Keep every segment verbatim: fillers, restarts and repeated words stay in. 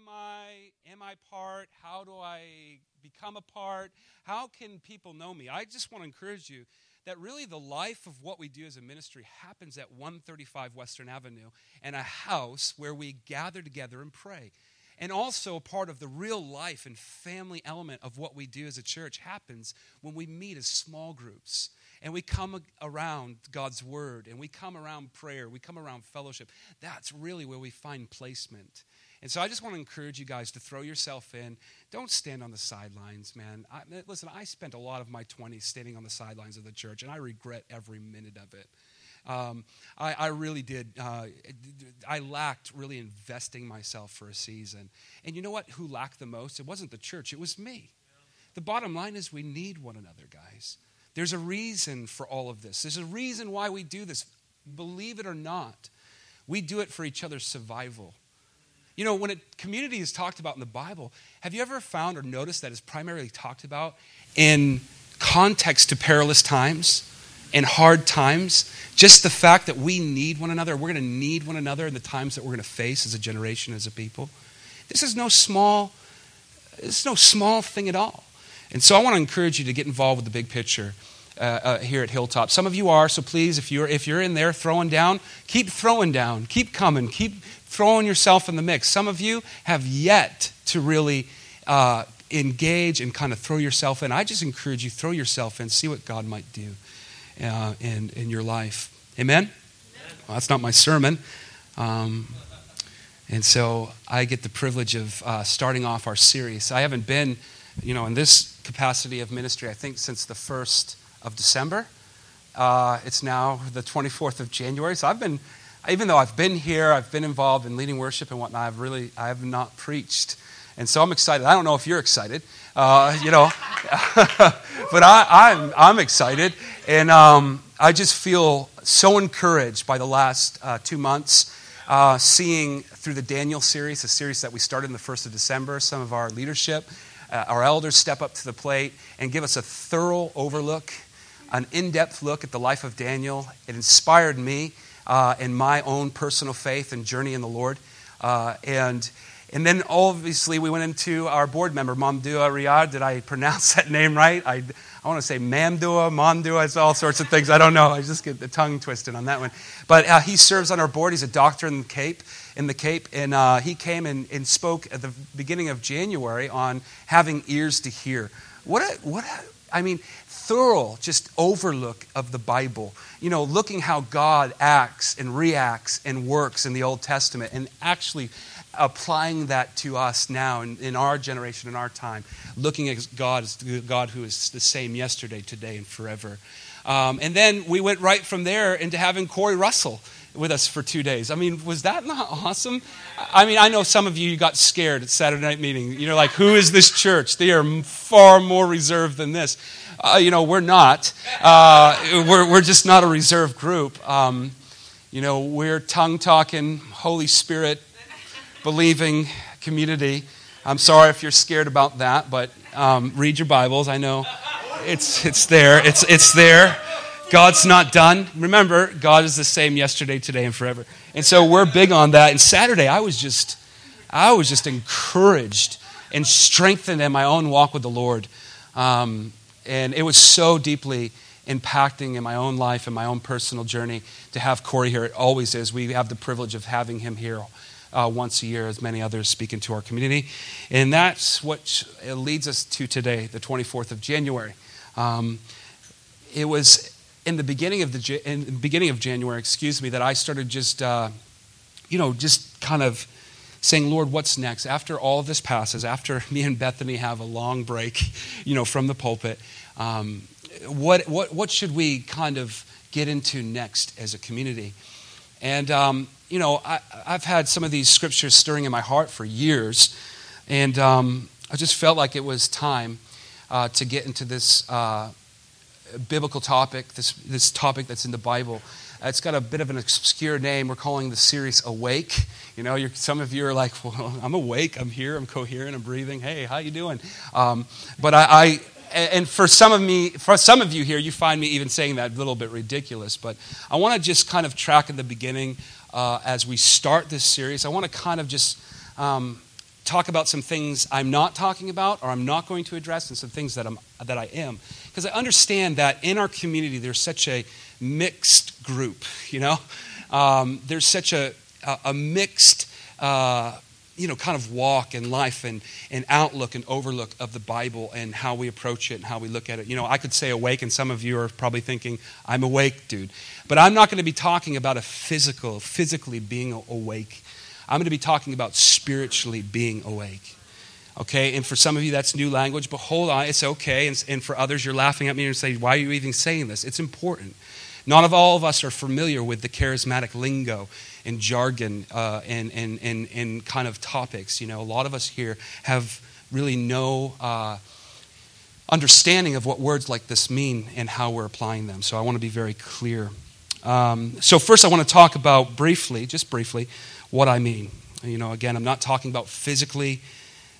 am I? Am I part? How do I become a part? How can people know me? I just want to encourage you that really the life of what we do as a ministry happens at one thirty-five Western Avenue and a house where we gather together and pray. And also a part of the real life and family element of what we do as a church happens when we meet as small groups. And we come around God's word, and we come around prayer, we come around fellowship. That's really where we find placement. And so I just want to encourage you guys to throw yourself in. Don't stand on the sidelines, man. I, listen, I spent a lot of my twenties standing on the sidelines of the church, and I regret every minute of it. Um, I, I really did. Uh, I lacked really investing myself for a season. And you know what? Who lacked the most? It wasn't the church. It was me. The bottom line is we need one another, guys. There's a reason for all of this. There's a reason why we do this. Believe it or not, we do it for each other's survival. You know, when a community is talked about in the Bible, have you ever found or noticed that it's primarily talked about in context to perilous times? And hard times, just the fact that we need one another, we're going to need one another in the times that we're going to face as a generation, as a people. This is no small, it's no small thing at all. And so I want to encourage you to get involved with the big picture uh, uh, here at Hilltop. Some of you are, so please, if you're if you're in there throwing down, keep throwing down, keep coming, keep throwing yourself in the mix. Some of you have yet to really uh, engage and kind of throw yourself in. I just encourage you, throw yourself in, see what God might do. Uh, in, in your life. Amen? Amen. Well, that's not my sermon. Um, and so I get the privilege of uh, starting off our series. I haven't been, you know, in this capacity of ministry, I think, since the first of December. Uh, it's now the twenty-fourth of January. So I've been, even though I've been here, I've been involved in leading worship and whatnot, I've really, I have not preached. And so I'm excited. I don't know if you're excited, uh, you know, but I, I'm I'm excited. And um, I just feel so encouraged by the last uh, two months, uh, seeing through the Daniel series, a series that we started on the first of December, some of our leadership, uh, our elders step up to the plate and give us a thorough overlook, an in-depth look at the life of Daniel. It inspired me uh, in my own personal faith and journey in the Lord. Uh, and... And then, obviously, we went into our board member, Mamdouh Riad. Did I pronounce that name right? I, I want to say Mamdouh, Mamdouh. It's all sorts of things. I don't know. I just get the tongue twisted on that one. But uh, he serves on our board. He's a doctor in the Cape. In the Cape, and uh, he came and, and spoke at the beginning of January on having ears to hear. What a what a, I mean, thorough, just overlook of the Bible. You know, looking how God acts and reacts and works in the Old Testament, and actually applying that to us now in, in our generation, in our time, looking at God as the God who is the same yesterday, today, and forever. Um, and then we went right from there into having Corey Russell with us for two days. I mean, was that not awesome? I mean, I know some of you got scared at Saturday night meeting. You know, like, who is this church? They are far more reserved than this. Uh, you know, we're not. Uh, we're, we're just not a reserved group. Um, you know, we're tongue-talking, Holy Spirit believing community. I'm sorry if you're scared about that, but um, read your Bibles. I know it's it's there. It's it's there. God's not done. Remember, God is the same yesterday, today, and forever. And so we're big on that. And Saturday, I was just I was just encouraged and strengthened in my own walk with the Lord, um, and it was so deeply impacting in my own life and my own personal journey to have Corey here. It always is. We have the privilege of having him here. Uh, once a year, as many others speak into our community. And that's what leads us to today, the twenty-fourth of January. Um, it was in the beginning of the in the beginning of January, excuse me, that I started just, uh, you know, just kind of saying, Lord, what's next? After all of this passes, after me and Bethany have a long break, you know, from the pulpit, um, what what what should we kind of get into next as a community? And um, you know, I, I've had some of these scriptures stirring in my heart for years, and um, I just felt like it was time uh, to get into this uh, biblical topic, this this topic that's in the Bible. It's got a bit of an obscure name. We're calling the series "Awake." You know, you're, some of you are like, "Well, I'm awake. I'm here. I'm coherent. I'm breathing. Hey, how you doing?" Um, but I. I And for some of me, for some of you here, you find me even saying that a little bit ridiculous. But I want to just kind of track at the beginning uh, as we start this series. I want to kind of just um, talk about some things I'm not talking about or I'm not going to address, and some things that I'm that I am, because I understand that in our community there's such a mixed group. You know, um, there's such a a, a mixed uh, you know kind of walk in life and and outlook and overlook of the Bible and how we approach it and how we look at it. You know, I could say awake, and some of you are probably thinking, "I'm awake, dude," but I'm not going to be talking about a physical, physically being awake. I'm going to be talking about spiritually being awake, okay? And for some of you, that's new language, but hold on, it's okay. And, and for others, you're laughing at me and saying, why are you even saying this? It's important. Not of all of us are familiar with the charismatic lingo and jargon uh, and, and, and, and kind of topics. You know, a lot of us here have really no uh, understanding of what words like this mean and how we're applying them. So I want to be very clear. Um, so first I want to talk about briefly, just briefly, what I mean. You know, again, I'm not talking about physically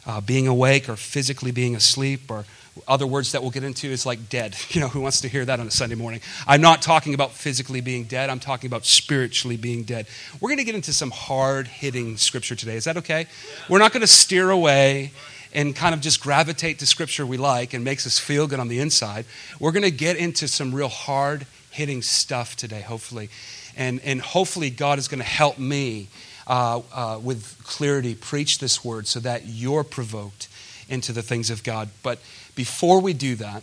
uh, being awake or physically being asleep, or other words that we'll get into is like dead. You know, who wants to hear that on a Sunday morning? I'm not talking about physically being dead. I'm talking about spiritually being dead. We're going to get into some hard-hitting scripture today. Is that okay? We're not going to steer away and kind of just gravitate to scripture we like and makes us feel good on the inside. We're going to get into some real hard-hitting stuff today, hopefully. And, and hopefully God is going to help me Uh, uh, with clarity preach this word so that you're provoked into the things of God. But before we do that,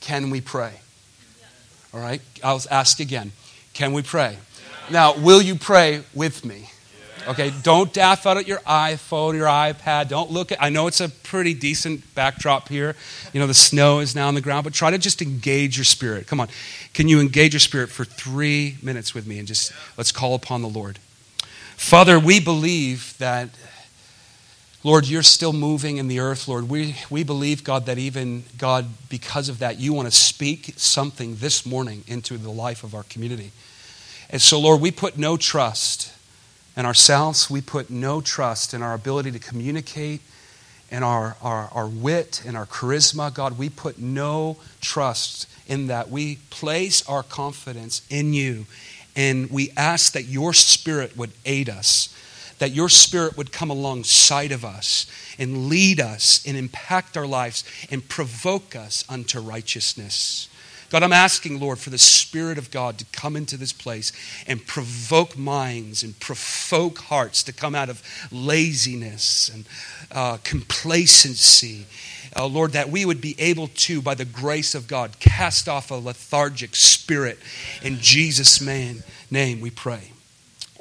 can we pray? Yes. All right, I'll ask again. Can we pray? Yes. Now, will you pray with me? Yes. Okay, don't daff out at your iPhone, your iPad. Don't look at, I know it's a pretty decent backdrop here. You know, the snow is now on the ground, but try to just engage your spirit. Come on. Can you engage your spirit for three minutes with me and just, let's call upon the Lord. Father, we believe that, Lord, you're still moving in the earth, Lord. We we believe, God, that even, God, because of that, you want to speak something this morning into the life of our community. And so, Lord, we put no trust in ourselves. We put no trust in our ability to communicate, in our, our, our wit, in our charisma. God, we put no trust in that. We place our confidence in you. And we ask that your spirit would aid us, that your spirit would come alongside of us and lead us and impact our lives and provoke us unto righteousness. God, I'm asking, Lord, for the Spirit of God to come into this place and provoke minds and provoke hearts to come out of laziness and uh, complacency. Uh, Lord, that we would be able to, by the grace of God, cast off a lethargic spirit. In Jesus' man, name we pray.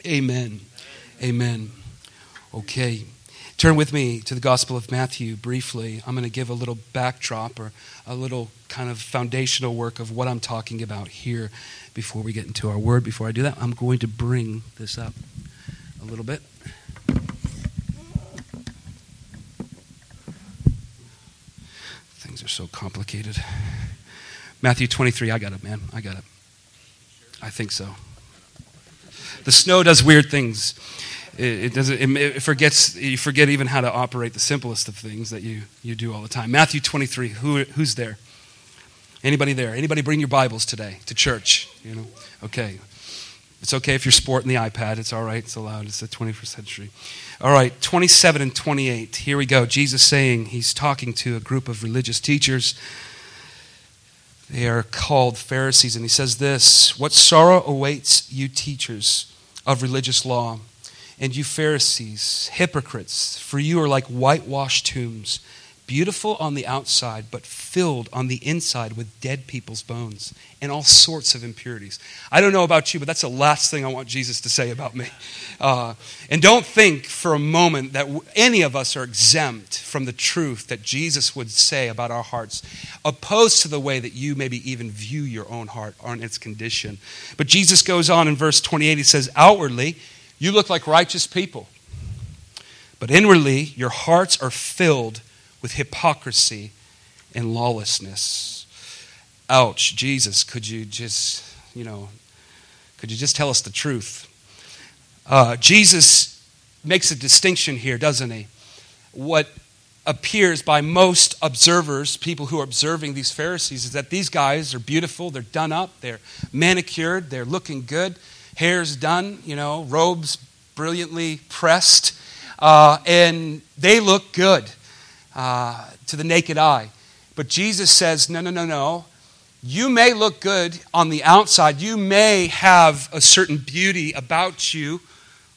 Amen. Amen. Okay. Turn with me to the Gospel of Matthew briefly. I'm going to give a little backdrop or a little kind of foundational work of what I'm talking about here before we get into our word. Before I do that, I'm going to bring this up a little bit. Things are so complicated. Matthew twenty-three, I got it, man. I got it. I think so. The snow does weird things. It, it doesn't. It, it forgets. You forget even how to operate the simplest of things that you, you do all the time. Matthew twenty-three. Who who's there? Anybody there? Anybody bring your Bibles today to church? You know. Okay. It's okay if you're sporting the iPad. It's all right. It's allowed. It's the twenty-first century. All right. twenty-seven and twenty-eight. Here we go. Jesus saying, he's talking to a group of religious teachers. They are called Pharisees, and he says this: "What sorrow awaits you, teachers of religious law, and you Pharisees, hypocrites, for you are like whitewashed tombs, beautiful on the outside, but filled on the inside with dead people's bones and all sorts of impurities." I don't know about you, but that's the last thing I want Jesus to say about me. Uh, and don't think for a moment that any of us are exempt from the truth that Jesus would say about our hearts, opposed to the way that you maybe even view your own heart on its condition. But Jesus goes on in verse twenty-eight, he says, "Outwardly, you look like righteous people, but inwardly your hearts are filled with hypocrisy and lawlessness." Ouch, Jesus, could you just, you know, could you just tell us the truth? Uh, Jesus makes a distinction here, doesn't he? What appears by most observers, people who are observing these Pharisees, is that these guys are beautiful, they're done up, they're manicured, they're looking good. Hair's done, you know, robes brilliantly pressed. uh, and they look good uh, to the naked eye. But Jesus says, no, no, no, no. You may look good on the outside. You may have a certain beauty about you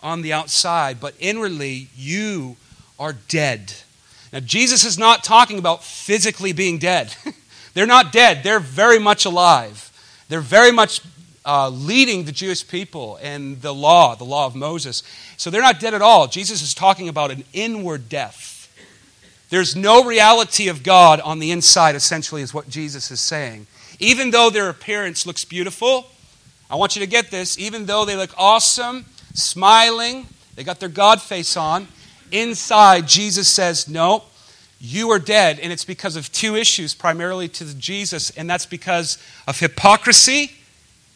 on the outside, but inwardly you are dead. Now, Jesus is not talking about physically being dead. They're not dead. They're very much alive. They're very much uh, leading the Jewish people and the law, the law of Moses. So they're not dead at all. Jesus is talking about an inward death. There's no reality of God on the inside, essentially, is what Jesus is saying. Even though their appearance looks beautiful, I want you to get this, even though they look awesome, smiling, they got their God face on, inside Jesus says, no, you are dead. And it's because of two issues, primarily to Jesus, and that's because of hypocrisy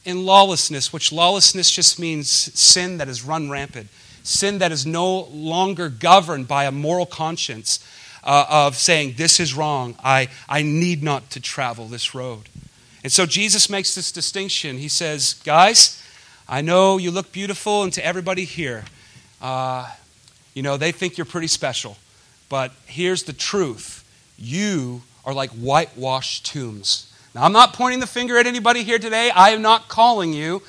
and lawlessness, which lawlessness just means sin that is run rampant, sin that is no longer governed by a moral conscience. Uh, of saying, this is wrong, I, I need not to travel this road. And so Jesus makes this distinction. He says, guys, I know you look beautiful, and to everybody here, uh, you know, they think you're pretty special, but here's the truth. You are like whitewashed tombs. Now, I'm not pointing the finger at anybody here today. I am not calling you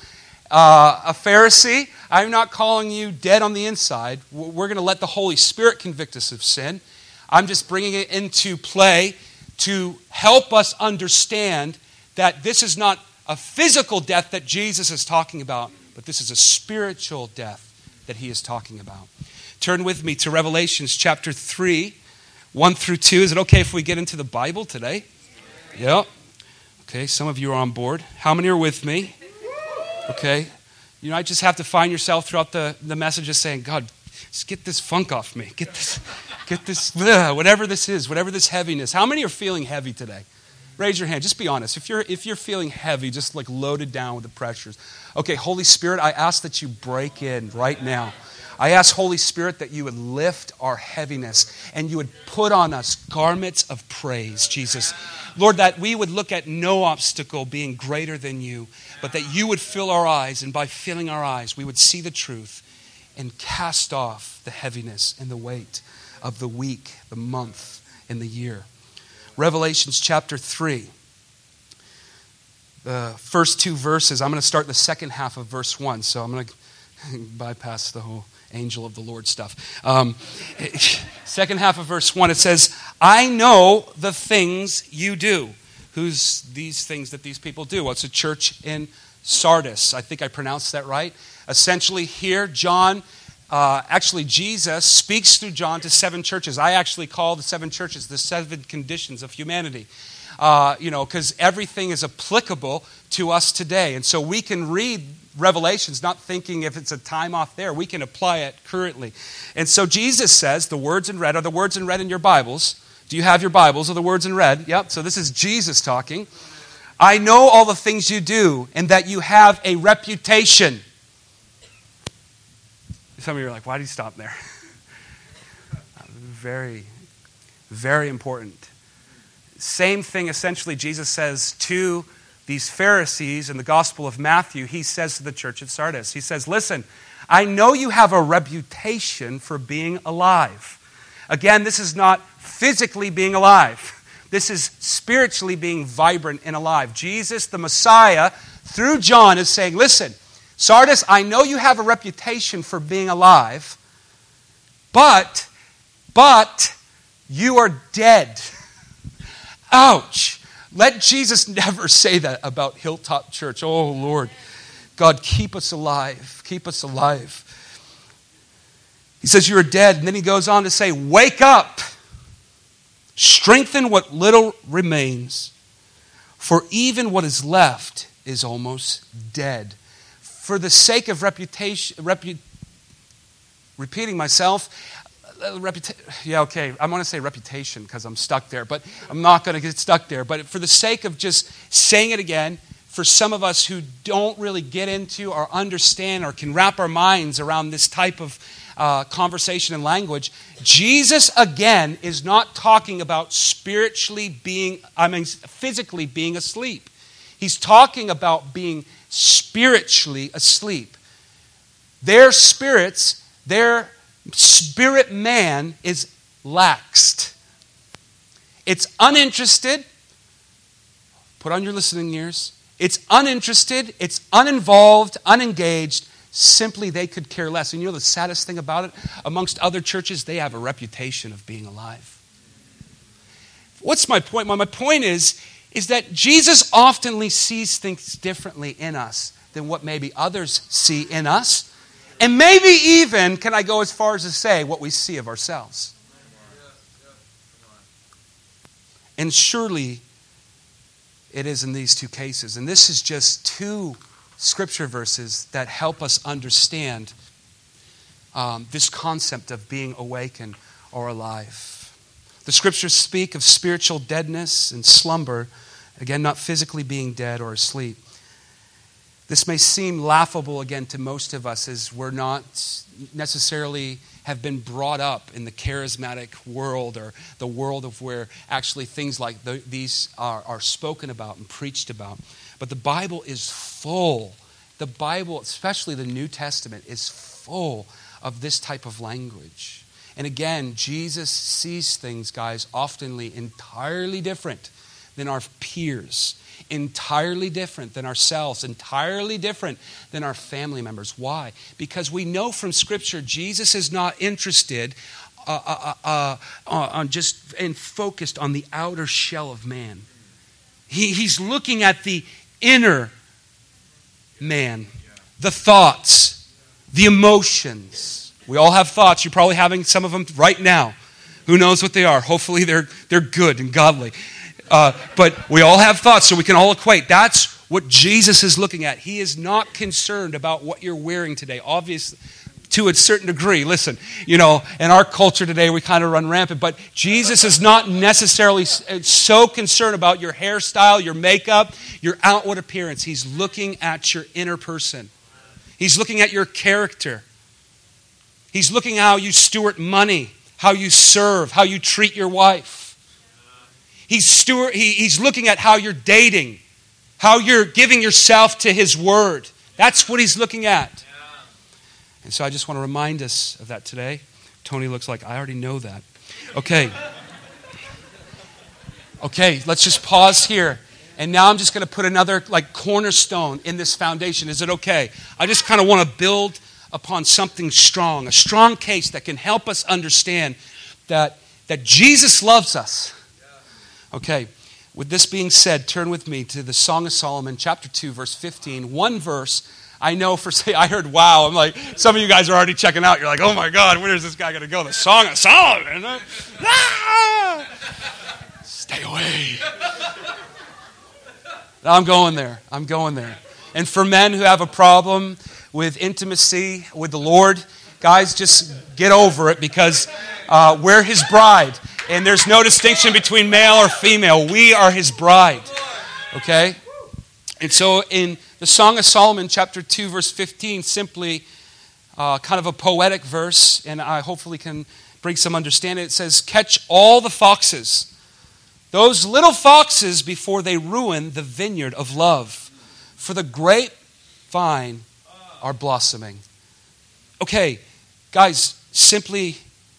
uh, a Pharisee. I'm not calling you dead on the inside. We're going to let the Holy Spirit convict us of sin. I'm just bringing it into play to help us understand that this is not a physical death that Jesus is talking about, but this is a spiritual death that he is talking about. Turn with me to Revelations chapter three, one through two. Is it okay if we get into the Bible today? Yep. Okay, some of you are on board. How many are with me? Okay. You know, I just have to find yourself throughout the, the messages saying, God, just get this funk off me. Get this, get this, ugh, whatever this is, whatever this heaviness. How many are feeling heavy today? Raise your hand. Just be honest. If you're if you're feeling heavy, just like loaded down with the pressures. Okay, Holy Spirit, I ask that you break in right now. I ask, Holy Spirit, that you would lift our heaviness and you would put on us garments of praise, Jesus. Lord, that we would look at no obstacle being greater than you, but that you would fill our eyes, and by filling our eyes, we would see the truth and cast off the heaviness and the weight of the week, the month, and the year. Revelations chapter three, the first two verses. I'm going to start the second half of verse one, so I'm going to bypass the whole angel of the Lord stuff. Um, second half of verse one, it says, I know the things you do. Who's these things that these people do? Well, it's a church in Sardis. I think I pronounced that right. Essentially here, John, uh, actually Jesus speaks through John to seven churches. I actually call the seven churches the seven conditions of humanity, uh, you know, because everything is applicable to us today. And so we can read Revelations not thinking if it's a time off there. We can apply it currently. And so Jesus says the words in red are the words in red in your Bibles. Do you have your Bibles? Are the words in red? Yep. So this is Jesus talking. I know all the things you do and that you have a reputation. Some of you are like, why do you stop there? Very, very important. Same thing, essentially, Jesus says to these Pharisees in the Gospel of Matthew. He says to the church at Sardis, he says, listen, I know you have a reputation for being alive. Again, this is not physically being alive. This is spiritually being vibrant and alive. Jesus, the Messiah, through John is saying, listen, Sardis, I know you have a reputation for being alive, but, but you are dead. Ouch. Let Jesus never say that about Hilltop Church. Oh, Lord. God, keep us alive. Keep us alive. He says you are dead. And then he goes on to say, wake up. Strengthen what little remains. For even what is left is almost dead. For the sake of reputation, repu, repeating myself, uh, reputa- yeah, okay, I'm going to say reputation because I'm stuck there, but I'm not going to get stuck there. But for the sake of just saying it again, for some of us who don't really get into or understand or can wrap our minds around this type of uh, conversation and language, Jesus, again, is not talking about spiritually being, I mean, physically being asleep. He's talking about being spiritually asleep. Their spirits, their spirit man is laxed. It's uninterested. Put on your listening ears. It's uninterested. It's uninvolved, unengaged. Simply, they could care less. And you know the saddest thing about it? Amongst other churches, they have a reputation of being alive. What's my point? My point is, is that Jesus often sees things differently in us than what maybe others see in us. And maybe even, can I go as far as to say, what we see of ourselves. And surely it is in these two cases. And this is just two scripture verses that help us understand um, this concept of being awakened or alive. The scriptures speak of spiritual deadness and slumber, again, not physically being dead or asleep. This may seem laughable, again, to most of us as we're not necessarily have been brought up in the charismatic world or the world of where actually things like the, these are, are spoken about and preached about. But the Bible is full. The Bible, especially the New Testament, is full of this type of language. And again, Jesus sees things, guys, oftenly entirely different than our peers, entirely different than ourselves, entirely different than our family members. Why? Because we know from Scripture Jesus is not interested uh, uh, uh, uh, on just and focused on the outer shell of man. He, he's looking at the inner man, the thoughts, the emotions. We all have thoughts. You're probably having some of them right now. Who knows what they are? Hopefully they're they're good and godly. Uh, but we all have thoughts, so we can all equate. That's what Jesus is looking at. He is not concerned about what you're wearing today. Obviously, to a certain degree. Listen, you know, in our culture today, we kind of run rampant. But Jesus is not necessarily so concerned about your hairstyle, your makeup, your outward appearance. He's looking at your inner person. He's looking at your character. He's looking at how you steward money, how you serve, how you treat your wife. He's, steward, he, he's looking at how you're dating, how you're giving yourself to His Word. That's what He's looking at. And so I just want to remind us of that today. Tony looks like, I already know that. Okay. Okay, let's just pause here. And now I'm just going to put another like cornerstone in this foundation. Is it okay? I just kind of want to build upon something strong, a strong case that can help us understand that, that Jesus loves us. Okay, with this being said, turn with me to the Song of Solomon, chapter two, verse fifteen. One verse, I know for say, I heard wow. I'm like, some of you guys are already checking out. You're like, oh my God, where is this guy going to go? The Song of Solomon. Ah! Stay away. I'm going there. I'm going there. And for men who have a problem with intimacy with the Lord, guys, just get over it because uh, we're His bride. And there's no distinction between male or female. We are His bride. Okay? And so in the Song of Solomon, chapter two, verse fifteen, simply uh, kind of a poetic verse, and I hopefully can bring some understanding. It says, catch all the foxes, those little foxes, before they ruin the vineyard of love. For the grapevine are blossoming. Okay, guys, simply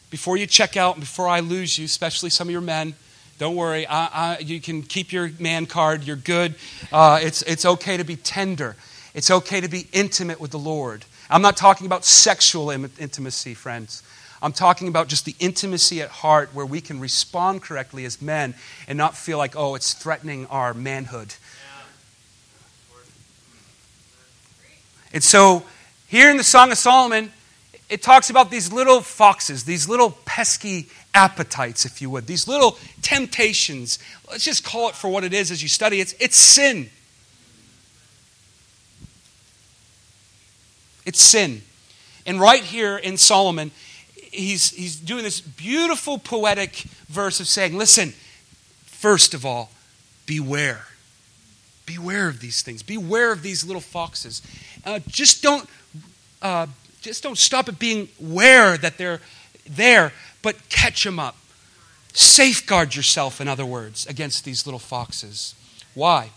before you check out and before I lose you, especially some of your men, don't worry. I, I, you can keep your man card. You're good. Uh, it's it's okay to be tender. It's okay to be intimate with the Lord. I'm not talking about sexual im- intimacy, friends. I'm talking about just the intimacy at heart where we can respond correctly as men and not feel like, oh, it's threatening our manhood. And so here in the Song of Solomon, it talks about these little foxes, these little pesky appetites, if you would, these little temptations. Let's just call it for what it is as you study. It's, it's sin. It's sin. And right here in Solomon, he's, he's doing this beautiful poetic verse of saying, listen, first of all, beware. Beware of these things. Beware of these little foxes. Uh, just don't, uh, just don't stop at being aware that they're there, but catch them up. Safeguard yourself, in other words, against these little foxes. Why?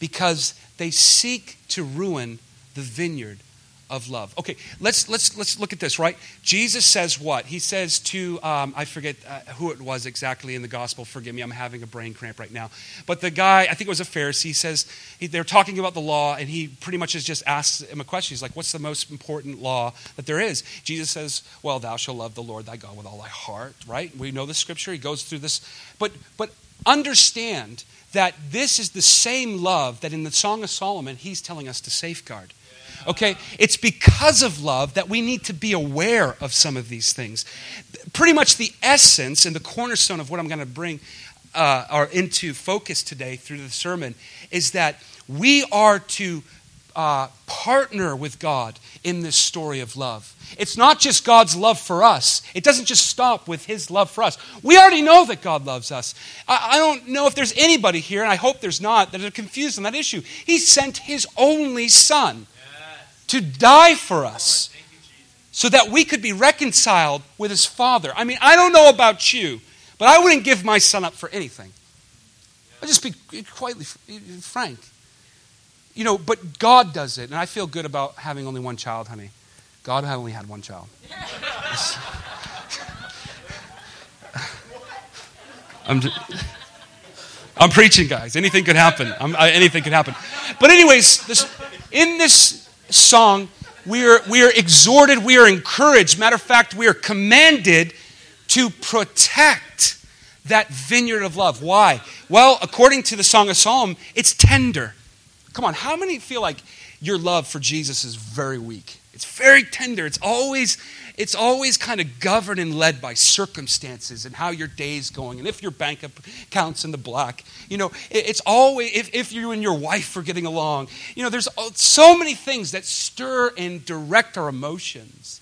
Because they seek to ruin the vineyard of love. Okay, let's let's let's look at this, right? Jesus says what? He says to, um, I forget uh, who it was exactly in the gospel. Forgive me, I'm having a brain cramp right now. But the guy, I think it was a Pharisee, says, he, they're talking about the law, and he pretty much just asks him a question. He's like, what's the most important law that there is? Jesus says, well, thou shalt love the Lord thy God with all thy heart, right? We know the scripture. He goes through this. But but understand that this is the same love that in the Song of Solomon, he's telling us to safeguard. Okay, it's because of love that we need to be aware of some of these things. Pretty much the essence and the cornerstone of what I'm going to bring uh, or into focus today through the sermon is that we are to uh, partner with God in this story of love. It's not just God's love for us. It doesn't just stop with his love for us. We already know that God loves us. I, I don't know if there's anybody here, and I hope there's not, that are confused on that issue. He sent his only son to die for us so that we could be reconciled with his Father. I mean, I don't know about you, but I wouldn't give my son up for anything. I'll just be quite frank. You know, but God does it, and I feel good about having only one child, honey. God only had one child. I'm just, I'm preaching, guys. Anything could happen. I'm, I, anything could happen. But anyways, this, in this song, we are we are exhorted, we are encouraged. Matter of fact, we are commanded to protect that vineyard of love. Why? Well, according to the Song of Solomon, it's tender. Come on, how many feel like your love for Jesus is very weak? It's very tender. It's always it's always kind of governed and led by circumstances and how your day's going and if your bank account's in the black. You know, it's always, if, if you and your wife are getting along. You know, there's so many things that stir and direct our emotions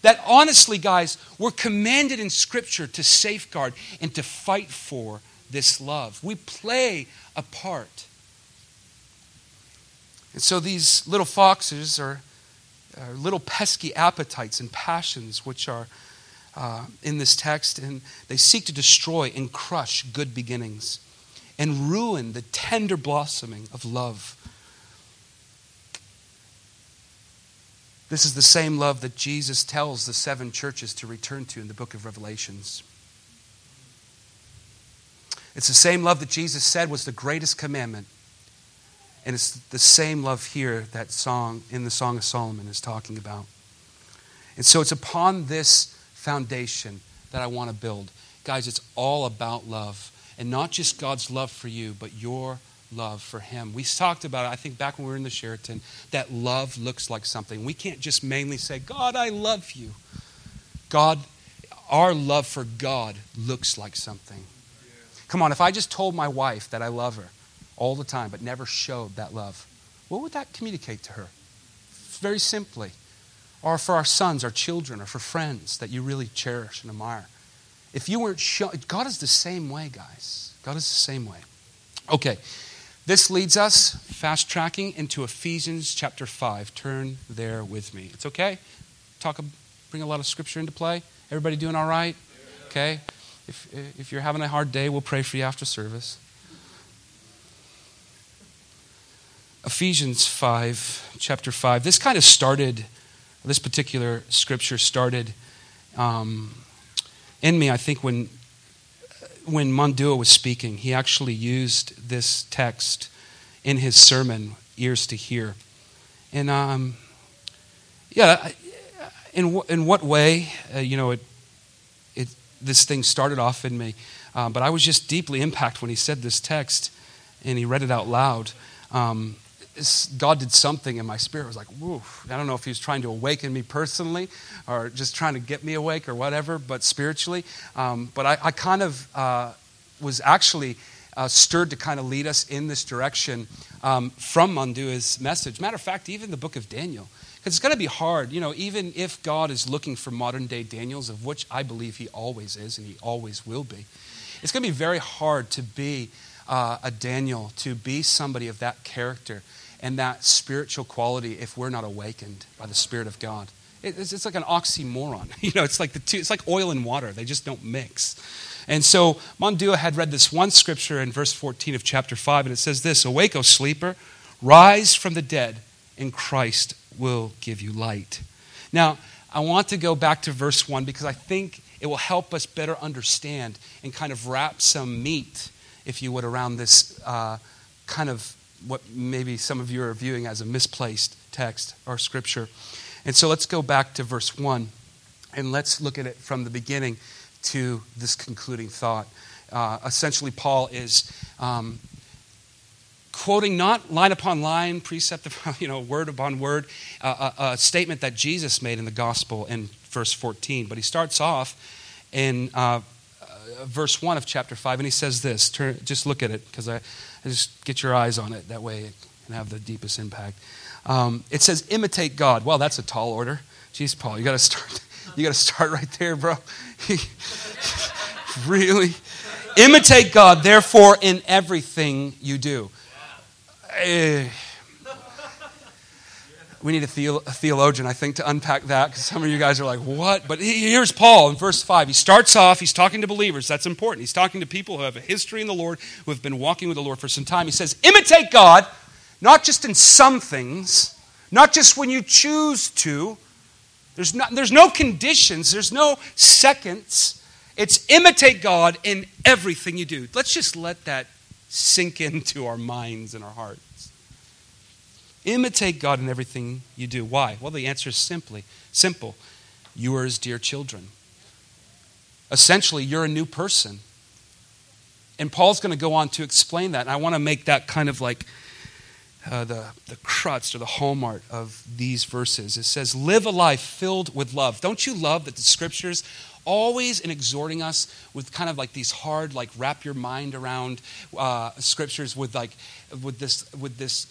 that honestly, guys, we're commanded in Scripture to safeguard and to fight for this love. We play a part. And so these little foxes are... Uh, little pesky appetites and passions which are uh, in this text, and they seek to destroy and crush good beginnings and ruin the tender blossoming of love. This is the same love that Jesus tells the seven churches to return to in the book of Revelations. It's the same love that Jesus said was the greatest commandment. And it's the same love here that song in the Song of Solomon is talking about. And so it's upon this foundation that I want to build. Guys, it's all about love. And not just God's love for you, but your love for him. We talked about it, I think, back when we were in the Sheraton, that love looks like something. We can't just mainly say, God, I love you. God, our love for God looks like something. Come on, if I just told my wife that I love her all the time, but never showed that love, what would that communicate to her? Very simply. Or for our sons, our children, or for friends that you really cherish and admire. If you weren't showing, God is the same way, guys. God is the same way. Okay, this leads us, fast tracking, into Ephesians chapter five. Turn there with me. It's okay? Talk, bring a lot of scripture into play. Everybody doing all right? Okay. If, if you're having a hard day, we'll pray for you after service. Ephesians five, chapter five. This kind of started, this particular scripture started um, in me, I think, when when Mamdouh was speaking. He actually used this text in his sermon, Ears to Hear. And, um, yeah, in, w- in what way, uh, you know, it, it this thing started off in me. Uh, but I was just deeply impacted when he said this text and he read it out loud. Um God did something in my spirit. I was like, whoa. I don't know if he was trying to awaken me personally or just trying to get me awake or whatever, but spiritually. Um, but I, I kind of uh, was actually uh, stirred to kind of lead us in this direction um, from Mamdouh's message. Matter of fact, even the book of Daniel. Because it's going to be hard, you know, even if God is looking for modern-day Daniels, of which I believe he always is and he always will be, it's going to be very hard to be uh, a Daniel, to be somebody of that character and that spiritual quality if we're not awakened by the Spirit of God. It's, it's like an oxymoron. You know, it's like the two, it's like oil and water. They just don't mix. And so Mamdouh had read this one scripture in verse fourteen of chapter five, and it says this, "Awake, O sleeper, rise from the dead, and Christ will give you light. Now, I want to go back to verse one because I think it will help us better understand and kind of wrap some meat, if you would, around this uh, kind of what maybe some of you are viewing as a misplaced text or scripture. And so let's go back to verse one and let's look at it from the beginning to this concluding thought. Uh, essentially, Paul is um, quoting not line upon line, precept upon, you know, word upon word, uh, a, a statement that Jesus made in the gospel in verse fourteen. But he starts off in uh, verse one of chapter five, and he says this. Turn, just look at it, because I, I just get your eyes on it. That way it can have the deepest impact. Um, it says, imitate God. Well, that's a tall order. Jeez, Paul, you got to start. You got to start right there, bro. Really? Imitate God, therefore, in everything you do. Uh, we need a, the- a theologian, I think, to unpack that, because some of you guys are like, what? But he, here's Paul in verse five. He starts off, he's talking to believers. That's important. He's talking to people who have a history in the Lord, who have been walking with the Lord for some time. He says, imitate God, not just in some things, not just when you choose to. There's not, there's no conditions. There's no seconds. It's imitate God in everything you do. Let's just let that sink into our minds and our hearts. Imitate God in everything you do. Why? Well, the answer is simply simple. You are his dear children. Essentially, you're a new person. And Paul's going to go on to explain that. And I want to make that kind of like Uh, the, the crux or the hallmark of these verses. It says, live a life filled with love. Don't you love that the scriptures always in exhorting us with kind of like these hard, like wrap your mind around uh, scriptures with like, with this, with this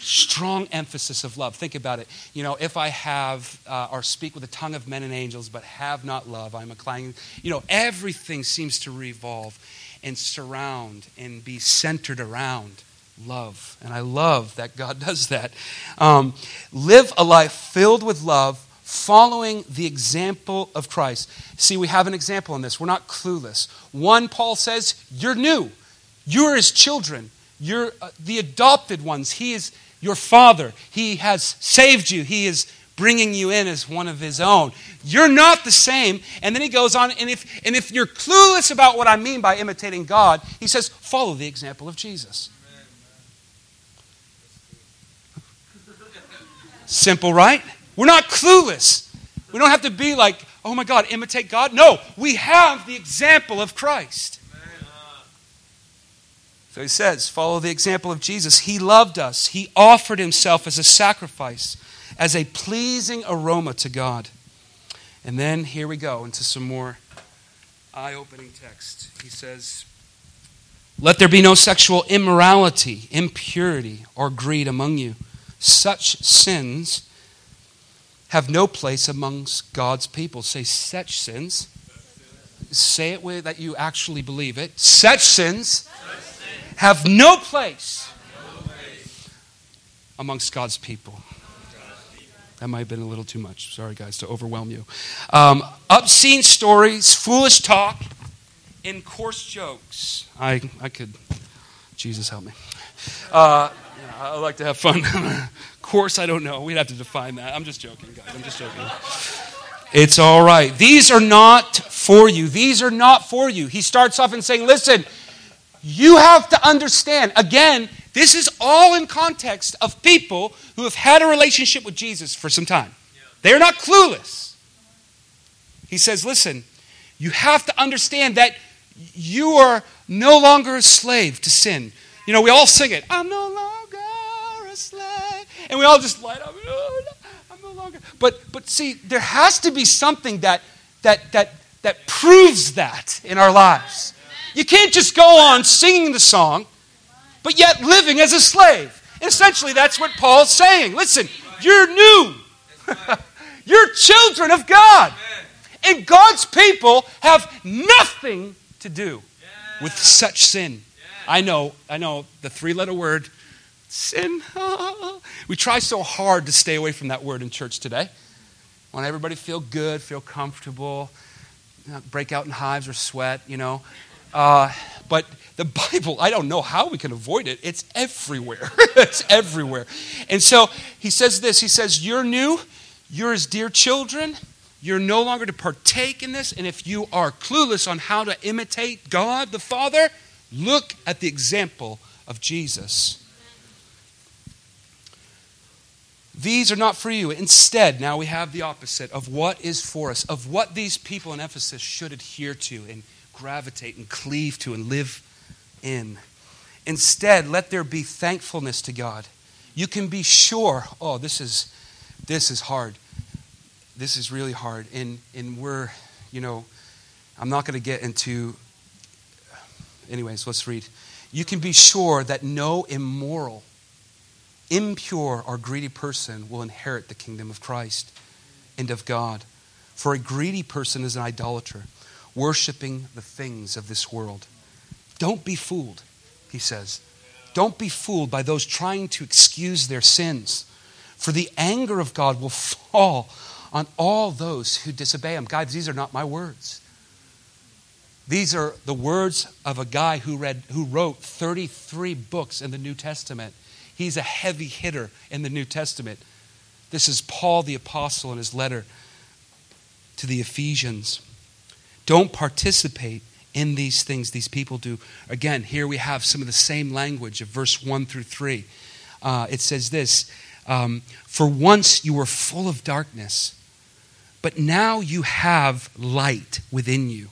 strong emphasis of love. Think about it. You know, if I have uh, or speak with the tongue of men and angels, but have not love, I'm a clanging. You know, everything seems to revolve and surround and be centered around love. And I love that God does that. Um, live a life filled with love, following the example of Christ. See, we have an example in this. We're not clueless. One, Paul says, you're new. You're his children. You're uh, the adopted ones. He is your father. He has saved you. He is bringing you in as one of his own. You're not the same. And then he goes on, and if, and if you're clueless about what I mean by imitating God, he says, follow the example of Jesus. Simple, right? We're not clueless. We don't have to be like, oh my God, imitate God. No, we have the example of Christ. Amen. So he says, follow the example of Jesus. He loved us. He offered himself as a sacrifice, as a pleasing aroma to God. And then here we go into some more eye-opening text. He says, let there be no sexual immorality, impurity, or greed among you. Such sins have no place amongst God's people. Say, such sins. Say it with that you actually believe it. Such sins have no place amongst God's people. That might have been a little too much. Sorry, guys, to overwhelm you. Um, obscene stories, foolish talk, and coarse jokes. I, I could... Jesus, help me. Uh... I like to have fun. Of course, I don't know. We'd have to define that. I'm just joking, guys. I'm just joking. It's all right. These are not for you. These are not for you. He starts off and saying, listen, you have to understand. Again, this is all in context of people who have had a relationship with Jesus for some time. They're not clueless. He says, listen, you have to understand that you are no longer a slave to sin. You know, we all sing it. I'm no longer a slave. And we all just light up. I'm no longer. But but see, there has to be something that that that that proves that in our lives. You can't just go on singing the song, but yet living as a slave. And essentially, that's what Paul's saying. Listen, you're new. You're children of God. And God's people have nothing to do with such sin. I know, I know the three-letter word, sin. We try so hard to stay away from that word in church today. Want everybody to feel good, feel comfortable, break out in hives or sweat, you know. Uh, But the Bible, I don't know how we can avoid it. It's everywhere. It's everywhere. And so he says this. He says, you're new. You're his dear children. You're no longer to partake in this. And if you are clueless on how to imitate God the Father, look at the example of Jesus. These are not for you. Instead, now we have the opposite of what is for us, of what these people in Ephesus should adhere to and gravitate and cleave to and live in. Instead, let there be thankfulness to God. You can be sure, oh, this is this is hard. This is really hard. And and we're, you know, I'm not going to get into, anyways, let's read. You can be sure that no immoral, impure or greedy person will inherit the kingdom of Christ and of God. For a greedy person is an idolater, worshiping the things of this world. Don't be fooled, he says. Don't be fooled by those trying to excuse their sins. For the anger of God will fall on all those who disobey him. Guys, these are not my words. These are the words of a guy who read, who wrote thirty-three books in the New Testament. He's a heavy hitter in the New Testament. This is Paul the Apostle in his letter to the Ephesians. Don't participate in these things these people do. Again, here we have some of the same language of verse one through three. Uh, it says this, um, for once you were full of darkness, but now you have light within you.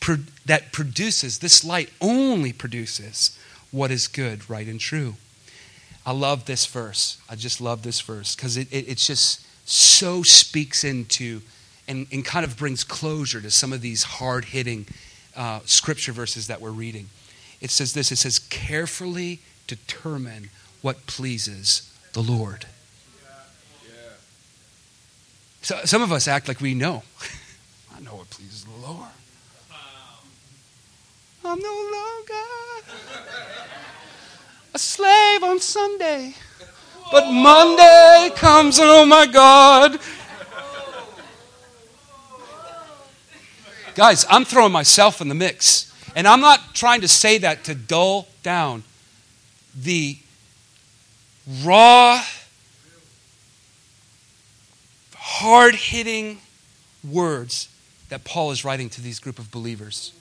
Pro- that produces, this light only produces what is good, right, and true. I love this verse. I just love this verse because it, it, it just so speaks into and, and kind of brings closure to some of these hard-hitting uh, scripture verses that we're reading. It says this. It says, carefully determine what pleases the Lord. Yeah. Yeah. So, some of us act like we know. I know what pleases the Lord. Wow. I'm no longer... a slave on Sunday, but Monday comes and oh my God. Guys, I'm throwing myself in the mix. And I'm not trying to say that to dull down the raw, hard-hitting words that Paul is writing to these group of believers.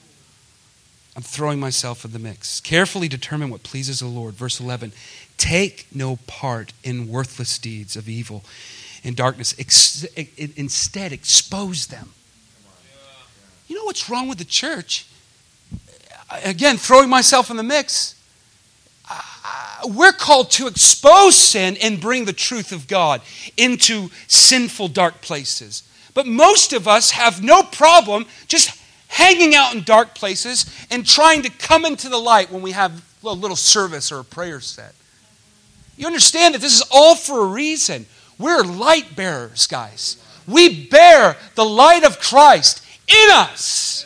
I'm throwing myself in the mix. Carefully determine what pleases the Lord. Verse eleven, take no part in worthless deeds of evil and darkness. Ex- instead, expose them. You know what's wrong with the church? Again, throwing myself in the mix. We're called to expose sin and bring the truth of God into sinful, dark places. But most of us have no problem just hanging out in dark places and trying to come into the light when we have a little service or a prayer set. You understand that this is all for a reason. We're light bearers, guys. We bear the light of Christ in us.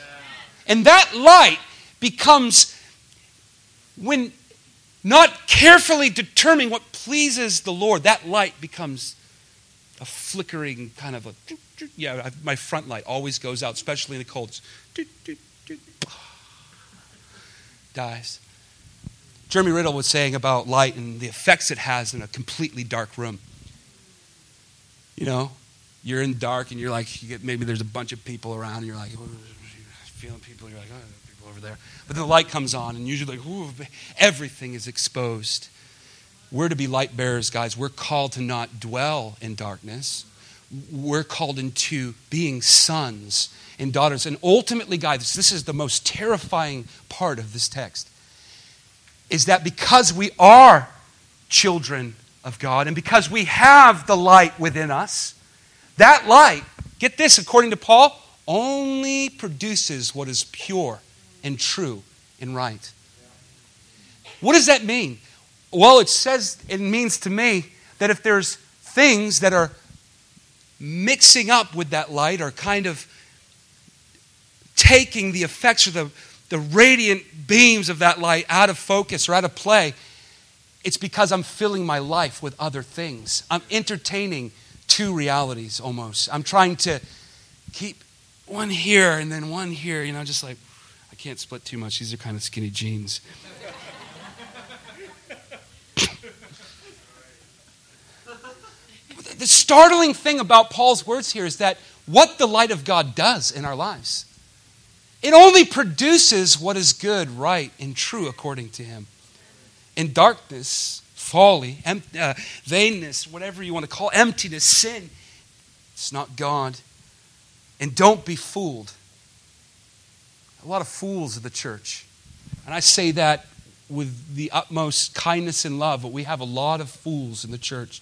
And that light becomes, when not carefully determining what pleases the Lord, that light becomes a flickering kind of a... Yeah, my front light always goes out, especially in the cold. Dies. Jeremy Riddle was saying about light and the effects it has in a completely dark room. You know, you're in dark and you're like, you get, maybe there's a bunch of people around and you're like, oh, feeling people, you're like, oh, people over there. But then the light comes on and usually like, ooh, everything is exposed. We're to be light bearers, guys. We're called to not dwell in darkness. We're called into being sons and daughters. And ultimately, guys, this is the most terrifying part of this text, is that because we are children of God and because we have the light within us, that light, get this, according to Paul, only produces what is pure and true and right. What does that mean? Well, it says, it means to me that if there's things that are mixing up with that light or kind of taking the effects or the, the radiant beams of that light out of focus or out of play, it's because I'm filling my life with other things. I'm entertaining two realities almost. I'm trying to keep one here and then one here, you know, just like, I I can't split too much. These are kind of skinny jeans. The startling thing about Paul's words here is that what the light of God does in our lives, it only produces what is good, right, and true according to him. In darkness, folly, em- uh, vainness, whatever you want to call it, emptiness, sin, it's not God. And don't be fooled. A lot of fools of the church. And I say that with the utmost kindness and love, but we have a lot of fools in the church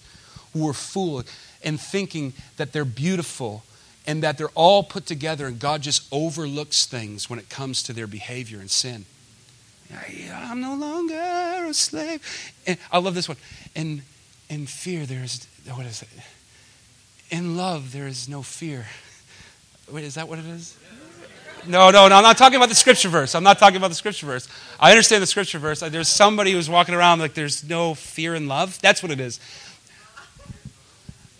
who are fooled and thinking that they're beautiful and that they're all put together and God just overlooks things when it comes to their behavior and sin. I'm no longer a slave. And I love this one. In, in fear there is, what is it? In love there is no fear. Wait, is that what it is? No, no, no, I'm not talking about the scripture verse. I'm not talking about the scripture verse. I understand the scripture verse. There's somebody who's walking around like there's no fear in love. That's what it is.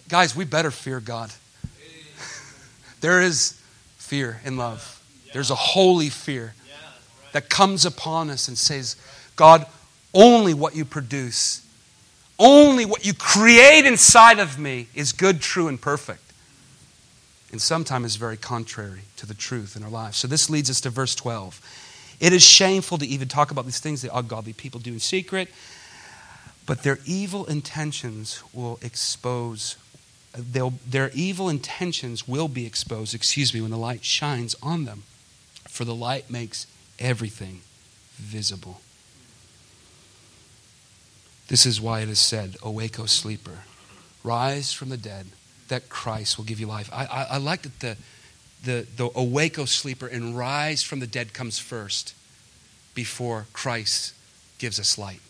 Guys, we better fear God. There is fear in love. There's a holy fear that comes upon us and says, God, only what you produce, only what you create inside of me is good, true, and perfect. And sometimes it's very contrary to the truth in our lives. So this leads us to verse twelve. It is shameful to even talk about these things that ungodly people do in secret, but their evil intentions will expose, their evil intentions will be exposed, excuse me, when the light shines on them. For the light makes everything visible. This is why it is said, "Awake, O sleeper, rise from the dead, that Christ will give you life." I, I, I like that the, the, the awake, O sleeper, and rise from the dead comes first before Christ gives us light.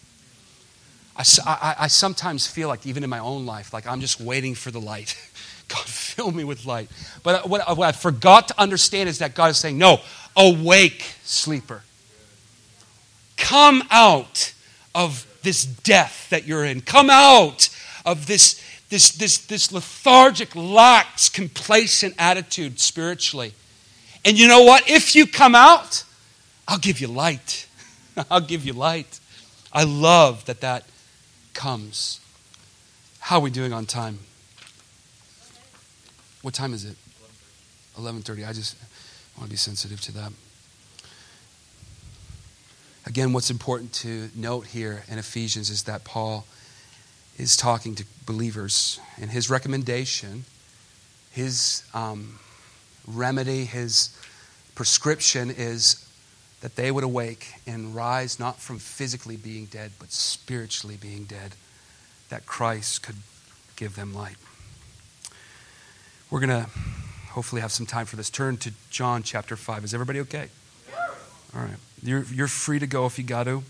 I, I, I sometimes feel like, even in my own life, like I'm just waiting for the light. God, fill me with light. But what I, what I forgot to understand is that God is saying, no, awake, sleeper. Come out of this death that you're in. Come out of this This, this, this lethargic, lax, complacent attitude spiritually. And you know what? If you come out, I'll give you light. I'll give you light. I love that that comes. How are we doing on time? What time is it? eleven thirty. I just want to be sensitive to that. Again, what's important to note here in Ephesians is that Paul is talking to believers, and his recommendation, his um, remedy, his prescription is that they would awake and rise not from physically being dead, but spiritually being dead, that Christ could give them light. We're going to hopefully have some time for this. Turn to John chapter five. Is everybody okay? All right. You're, you're free to go if you got to.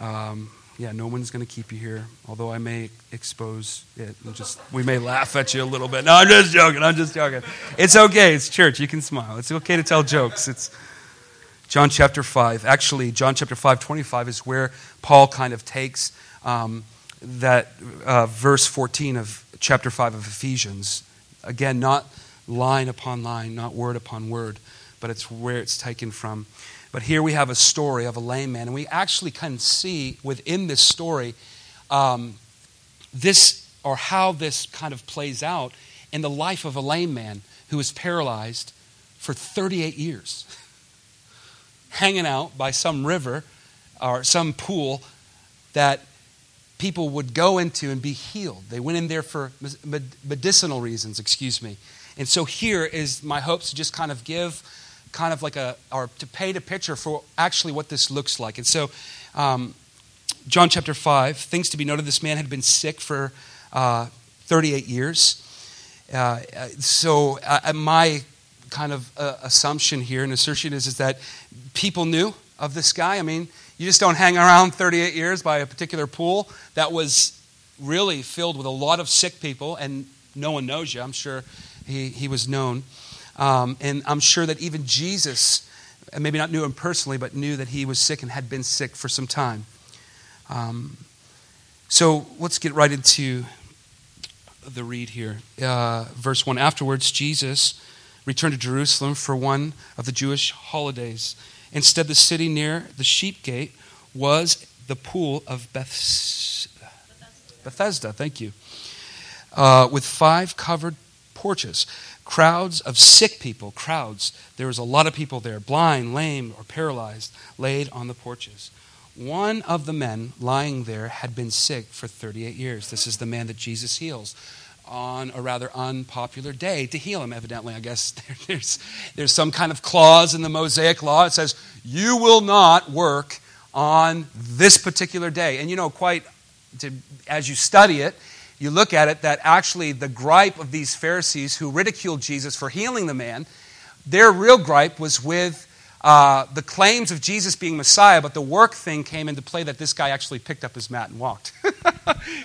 Um, Yeah, no one's going to keep you here, although I may expose it. And just we may laugh at you a little bit. No, I'm just joking. I'm just joking. It's okay. It's church. You can smile. It's okay to tell jokes. It's John chapter five. Actually, John chapter five, twenty-five is where Paul kind of takes um, that uh, verse fourteen of chapter five of Ephesians. Again, not line upon line, not word upon word, but it's where it's taken from. But here we have a story of a lame man, and we actually can see within this story um, this or how this kind of plays out in the life of a lame man who is paralyzed for thirty-eight years, hanging out by some river or some pool that people would go into and be healed. They went in there for medicinal reasons, excuse me. And so here is my hopes to just kind of give kind of like a, or to paint a picture for actually what this looks like. And so, um, John chapter five, things to be noted, this man had been sick for uh, thirty-eight years. Uh, so uh, my kind of uh, assumption here and assertion is, is that people knew of this guy. I mean, you just don't hang around thirty-eight years by a particular pool that was really filled with a lot of sick people and no one knows you. I'm sure he, he was known. Um, and I'm sure that even Jesus, maybe not knew him personally, but knew that he was sick and had been sick for some time. Um, so let's get right into the read here. Uh, verse one, afterwards, Jesus returned to Jerusalem for one of the Jewish holidays, Instead, the city near the sheep gate was the pool of Bethesda. Bethesda, thank you. Uh, with five covered porches, crowds of sick people, crowds. There was a lot of people there, blind, lame, or paralyzed, laid on the porches. One of the men lying there had been sick for thirty-eight years. This is the man that Jesus heals on a rather unpopular day to heal him, evidently. I guess there's, there's some kind of clause in the Mosaic law. It says, you will not work on this particular day. And you know, quite to, as you study it, you look at it, that actually the gripe of these Pharisees who ridiculed Jesus for healing the man, their real gripe was with Uh, the claims of Jesus being Messiah, but the work thing came into play that this guy actually picked up his mat and walked.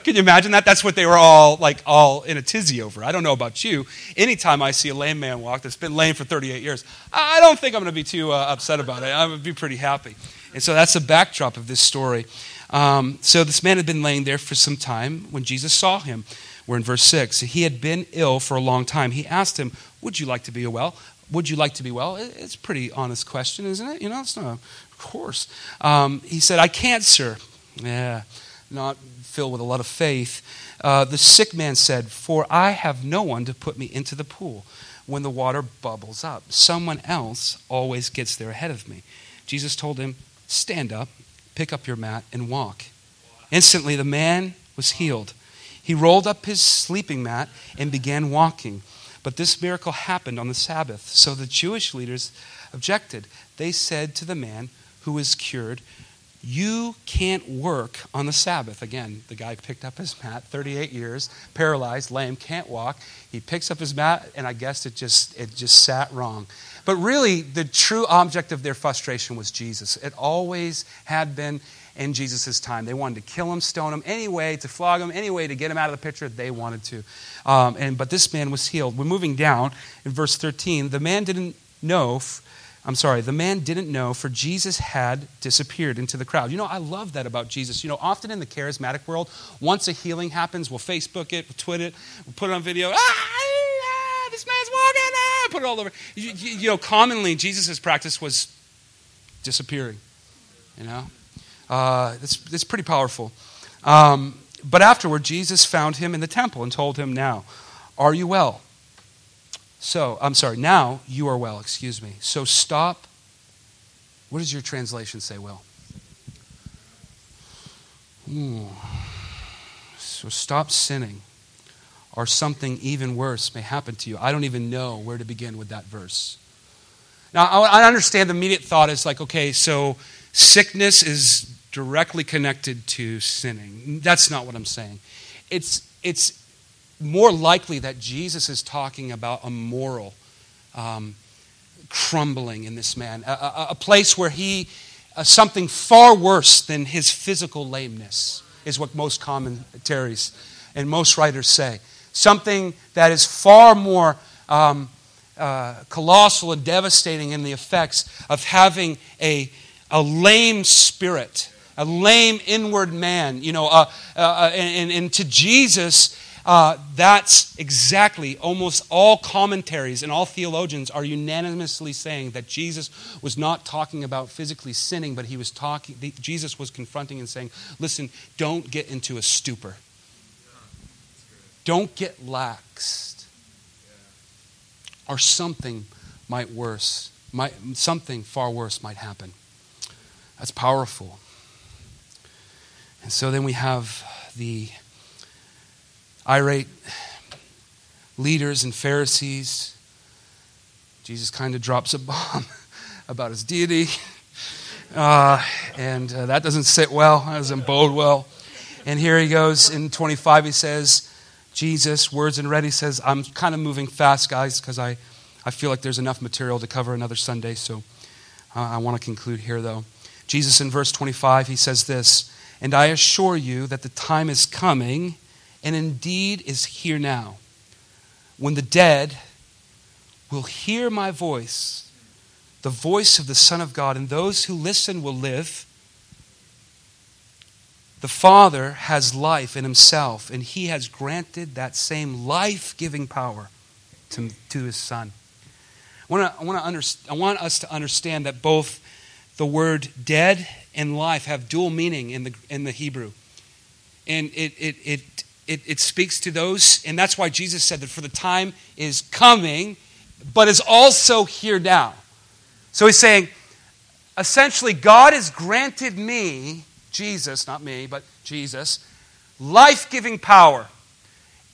Can you imagine that? That's what they were all like, all in a tizzy over. I don't know about you. Anytime I see a lame man walk that's been lame for thirty-eight years, I don't think I'm going to be too uh, upset about it. I'm going to be pretty happy. And so that's the backdrop of this story. Um, so this man had been laying there for some time when Jesus saw him. We're in verse six. He had been ill for a long time. He asked him, would you like to be well? Would you like to be well? It's a pretty honest question, isn't it? You know, it's not, of course. Um, he said, I can't, sir. Yeah, not filled with a lot of faith. Uh, the sick man said, for I have no one to put me into the pool when the water bubbles up. Someone else always gets there ahead of me. Jesus told him, stand up, pick up your mat, and walk. Instantly, the man was healed. He rolled up his sleeping mat and began walking. But this miracle happened on the Sabbath. So the Jewish leaders objected. They said to the man who was cured, you can't work on the Sabbath. Again, the guy picked up his mat, thirty-eight years, paralyzed, lame, can't walk. He picks up his mat, and I guess it just it just sat wrong. But really, the true object of their frustration was Jesus. It always had been in Jesus' time. They wanted to kill him, stone him, any way to flog him, any way to get him out of the picture, they wanted to. Um, and But this man was healed. We're moving down in verse thirteen. The man didn't know... F- I'm sorry, the man didn't know, for Jesus had disappeared into the crowd. You know, I love that about Jesus. You know, often in the charismatic world, once a healing happens, we'll Facebook it, we'll tweet it, we'll put it on video. Ah, ah this man's walking, ah, put it all over. You, you, you know, commonly, Jesus' practice was disappearing, you know. Uh, it's, it's pretty powerful. Um, but afterward, Jesus found him in the temple and told him, now, are you well? So, I'm sorry, now you are well, excuse me. So stop. What does your translation say, Will? Ooh. So stop sinning, or something even worse may happen to you. I don't even know where to begin with that verse. Now, I understand the immediate thought is like, okay, so sickness is directly connected to sinning. That's not what I'm saying. It's, it's, more likely that Jesus is talking about a moral um, crumbling in this man, a, a, a place where he, uh, something far worse than his physical lameness is what most commentaries and most writers say. Something that is far more um, uh, colossal and devastating in the effects of having a, a lame spirit, a lame inward man, you know, uh, uh, and, and to Jesus... Uh, that's exactly, almost all commentaries and all theologians are unanimously saying that Jesus was not talking about physically sinning, but he was talking. Jesus was confronting and saying, listen, don't get into a stupor. Don't get laxed. Or something might worse, might, something far worse might happen. That's powerful. And so then we have the irate leaders and Pharisees. Jesus kind of drops a bomb about his deity. Uh, and uh, that doesn't sit well. That doesn't bode well. And here he goes in twenty-five. He says, Jesus, words and ready, says, I'm kind of moving fast, guys, because I, I feel like there's enough material to cover another Sunday. So uh, I want to conclude here, though. Jesus in verse twenty-five, he says this, and I assure you that the time is coming, and indeed is here now, when the dead will hear my voice, the voice of the Son of God, and those who listen will live. The Father has life in himself, and he has granted that same life-giving power to, to his Son. I want, to, I, want to under, I want us to understand that both the word dead and life have dual meaning in the in the Hebrew. And it it it it, it speaks to those, and that's why Jesus said that for the time is coming, but is also here now. So he's saying, essentially, God has granted me, Jesus, not me, but Jesus, life-giving power.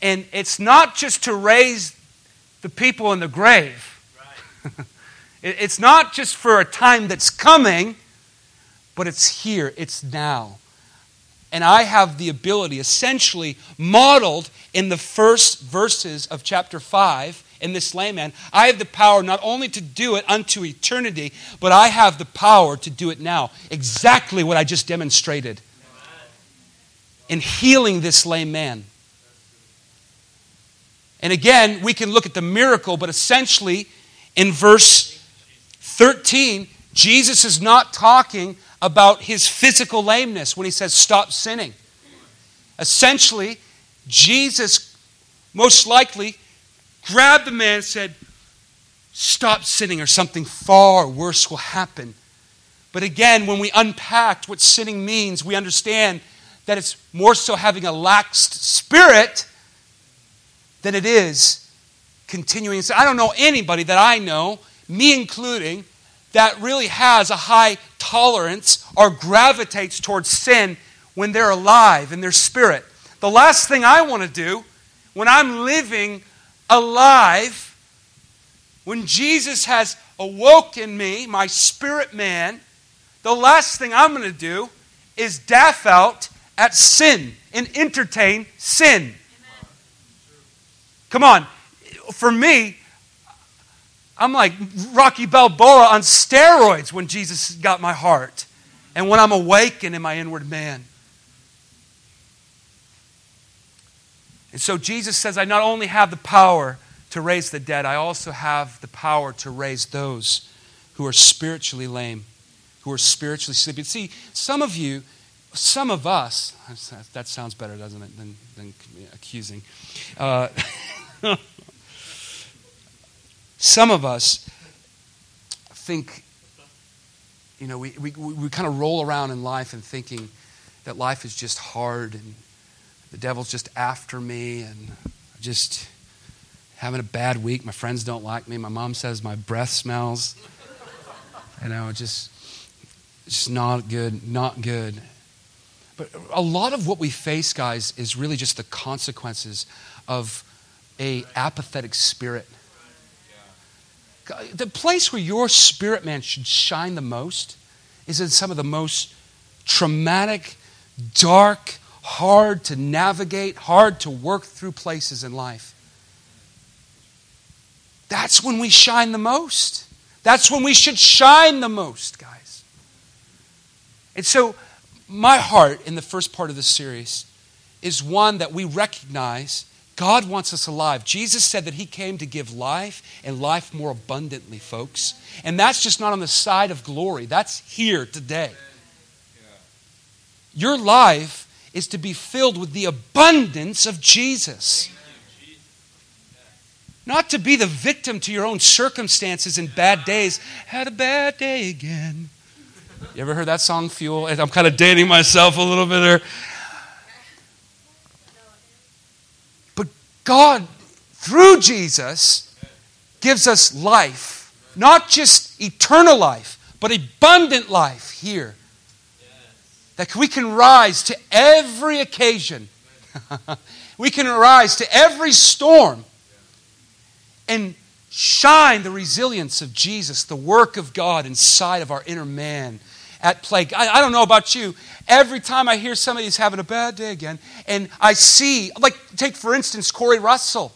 And it's not just to raise the people in the grave. Right. It's not just for a time that's coming, but it's here, it's now. And I have the ability, essentially modeled in the first verses of chapter five, in this layman, I have the power not only to do it unto eternity, but I have the power to do it now. Exactly what I just demonstrated in healing this lame man. And again, we can look at the miracle, but essentially in verse thirteen, Jesus is not talking about his physical lameness when he says, stop sinning. Essentially, Jesus most likely grabbed the man and said, stop sinning or something far worse will happen. But again, when we unpack what sinning means, we understand that it's more so having a laxed spirit than it is continuing. So I don't know anybody that I know, me including, that really has a high tolerance or gravitates towards sin when they're alive in their spirit. The last thing I want to do when I'm living alive, when Jesus has awoken me, my spirit man, the last thing I'm going to do is daff out at sin and entertain sin. Amen. Come on. For me, I'm like Rocky Balboa on steroids when Jesus got my heart and when I'm awakened in my inward man. And so Jesus says, I not only have the power to raise the dead, I also have the power to raise those who are spiritually lame, who are spiritually sleeping. See, some of you, some of us, that sounds better, doesn't it, than, than accusing. Uh, some of us think, you know, we, we, we kind of roll around in life and thinking that life is just hard and the devil's just after me and just having a bad week. My friends don't like me. My mom says my breath smells. You know, just, just not good, not good. But a lot of what we face, guys, is really just the consequences of a apathetic spirit. The place where your spirit man should shine the most is in some of the most traumatic, dark, hard to navigate, hard to work through places in life. That's when we shine the most. That's when we should shine the most, guys. And so my heart in the first part of this series is one that we recognize God wants us alive. Jesus said that he came to give life and life more abundantly, folks. And that's just not on the side of glory. That's here today. Your life is to be filled with the abundance of Jesus. Not to be the victim to your own circumstances and bad days. Had a bad day again. You ever heard that song, Fuel? I'm kind of dating myself a little bit there. But God, through Jesus, gives us life. Not just eternal life, but abundant life here. That we can rise to every occasion. We can rise to every storm and shine the resilience of Jesus, the work of God inside of our inner man at play. I, I don't know about you. Every time I hear somebody's having a bad day again, and I see, like take for instance Corey Russell.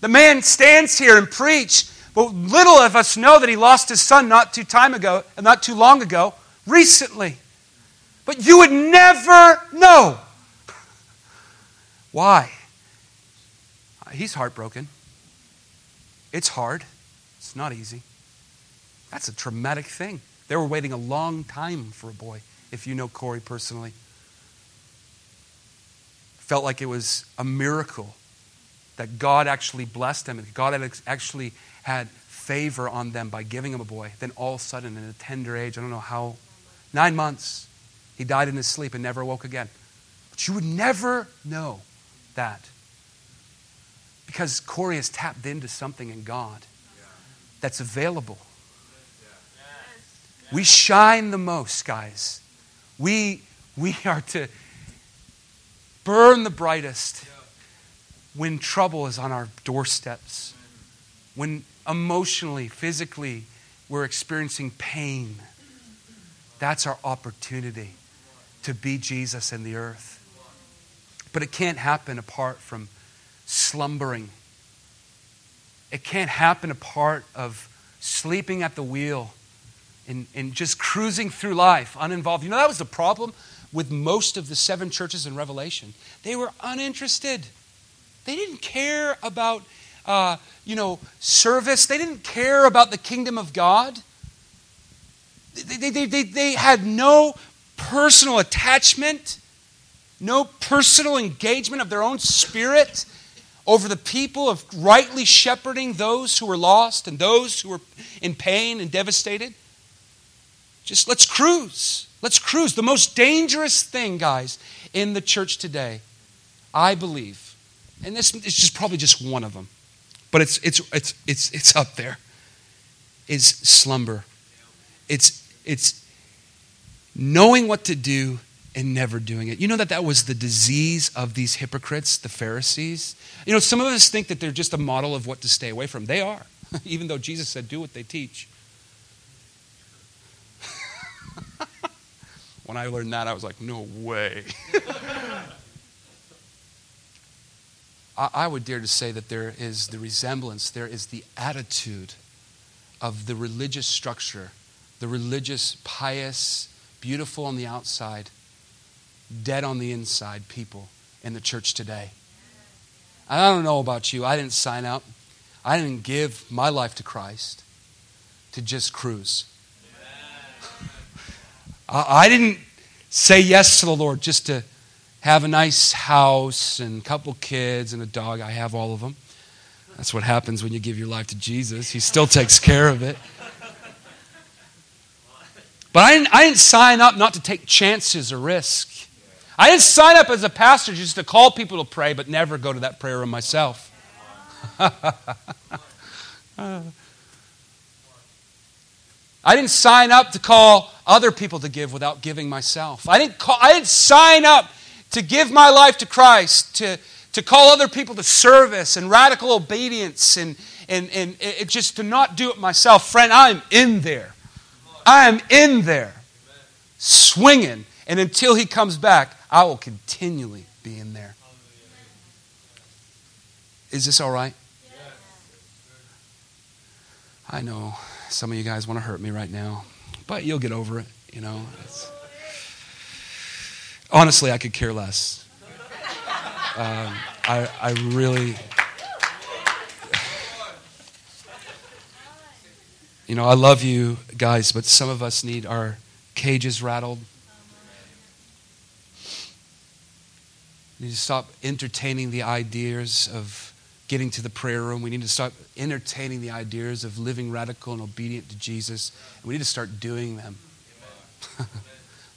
The man stands here and preaches, but little of us know that he lost his son not too time ago, not too long ago, recently. But you would never know. Why? He's heartbroken. It's hard. It's not easy. That's a traumatic thing. They were waiting a long time for a boy, if you know Corey personally. Felt like it was a miracle that God actually blessed him and God had actually had favor on them by giving him a boy. Then all of a sudden, in a tender age, I don't know how, nine months, he died in his sleep and never woke again. But you would never know that, because Corey has tapped into something in God that's available. We shine the most, guys. We we are to burn the brightest when trouble is on our doorsteps, when emotionally, physically, we're experiencing pain. That's our opportunity to be Jesus in the earth. But it can't happen apart from slumbering. It can't happen apart of sleeping at the wheel and, and just cruising through life uninvolved. You know, that was the problem with most of the seven churches in Revelation. They were uninterested. They didn't care about, uh, you know, service. They didn't care about the kingdom of God. They, they, they, they had no personal attachment, no personal engagement of their own spirit over the people, of rightly shepherding those who were lost and those who were in pain and devastated. Just let's cruise. Let's cruise. The most dangerous thing, guys, in the church today, I believe, and this is just probably just one of them, but it's it's it's it's it's up there, is slumber. It's it's knowing what to do and never doing it. You know that that was the disease of these hypocrites, the Pharisees. You know, some of us think that they're just a model of what to stay away from. They are, even though Jesus said, "Do what they teach." When I learned that, I was like, "No way." I would dare to say that there is the resemblance, there is the attitude of the religious structure, the religious, pious, beautiful on the outside, dead on the inside people in the church today. I don't know about you. I didn't sign up. I didn't give my life to Christ to just cruise. I didn't say yes to the Lord just to have a nice house and a couple kids and a dog. I have all of them. That's what happens when you give your life to Jesus. He still takes care of it. But I didn't, I didn't sign up not to take chances or risk. I didn't sign up as a pastor just to call people to pray, but never go to that prayer room myself. I didn't sign up to call other people to give without giving myself. I didn't call, I didn't sign up to give my life to Christ, to, to call other people to service and radical obedience, and, and, and it just to not do it myself. Friend, I'm in there. I'm in there. Swinging. And until He comes back, I will continually be in there. Is this all right? I know some of you guys want to hurt me right now, but you'll get over it, you know. It's, honestly, I could care less. Um, I, I really, you know, I love you guys, but some of us need our cages rattled. We need to stop entertaining the ideas of getting to the prayer room. We need to stop entertaining the ideas of living radical and obedient to Jesus. We need to start doing them.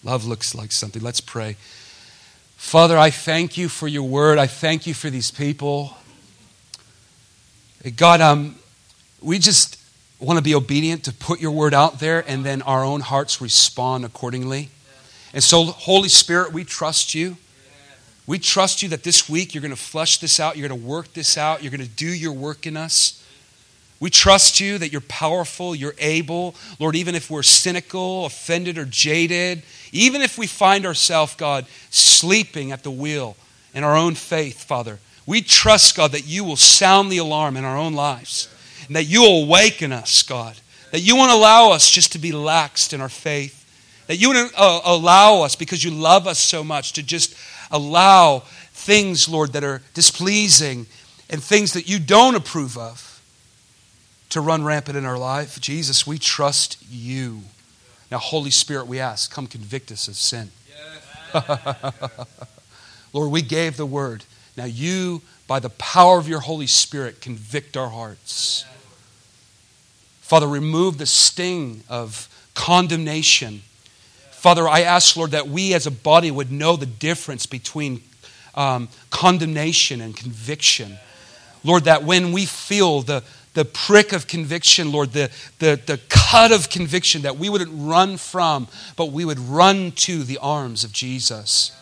Love looks like something. Let's pray. Father, I thank you for your word. I thank you for these people. God, um, we just want to be obedient to put your word out there, and then our own hearts respond accordingly. And so, Holy Spirit, we trust you. We trust you that this week you're going to flesh this out. You're going to work this out. You're going to do your work in us. We trust you that you're powerful, you're able. Lord, even if we're cynical, offended, or jaded, even if we find ourselves, God, sleeping at the wheel in our own faith, Father, we trust, God, that you will sound the alarm in our own lives, and that you will awaken us, God, that you won't allow us just to be laxed in our faith, that you won't uh, allow us, because you love us so much, to just allow things, Lord, that are displeasing and things that you don't approve of to run rampant in our life. Jesus, we trust you. Now, Holy Spirit, we ask, come convict us of sin. Lord, we gave the word. Now you, by the power of your Holy Spirit, convict our hearts. Father, remove the sting of condemnation. Father, I ask, Lord, that we as a body would know the difference between um, condemnation and conviction. Lord, that when we feel the, the prick of conviction, Lord, the, the, the cut of conviction, that we wouldn't run from, but we would run to the arms of Jesus.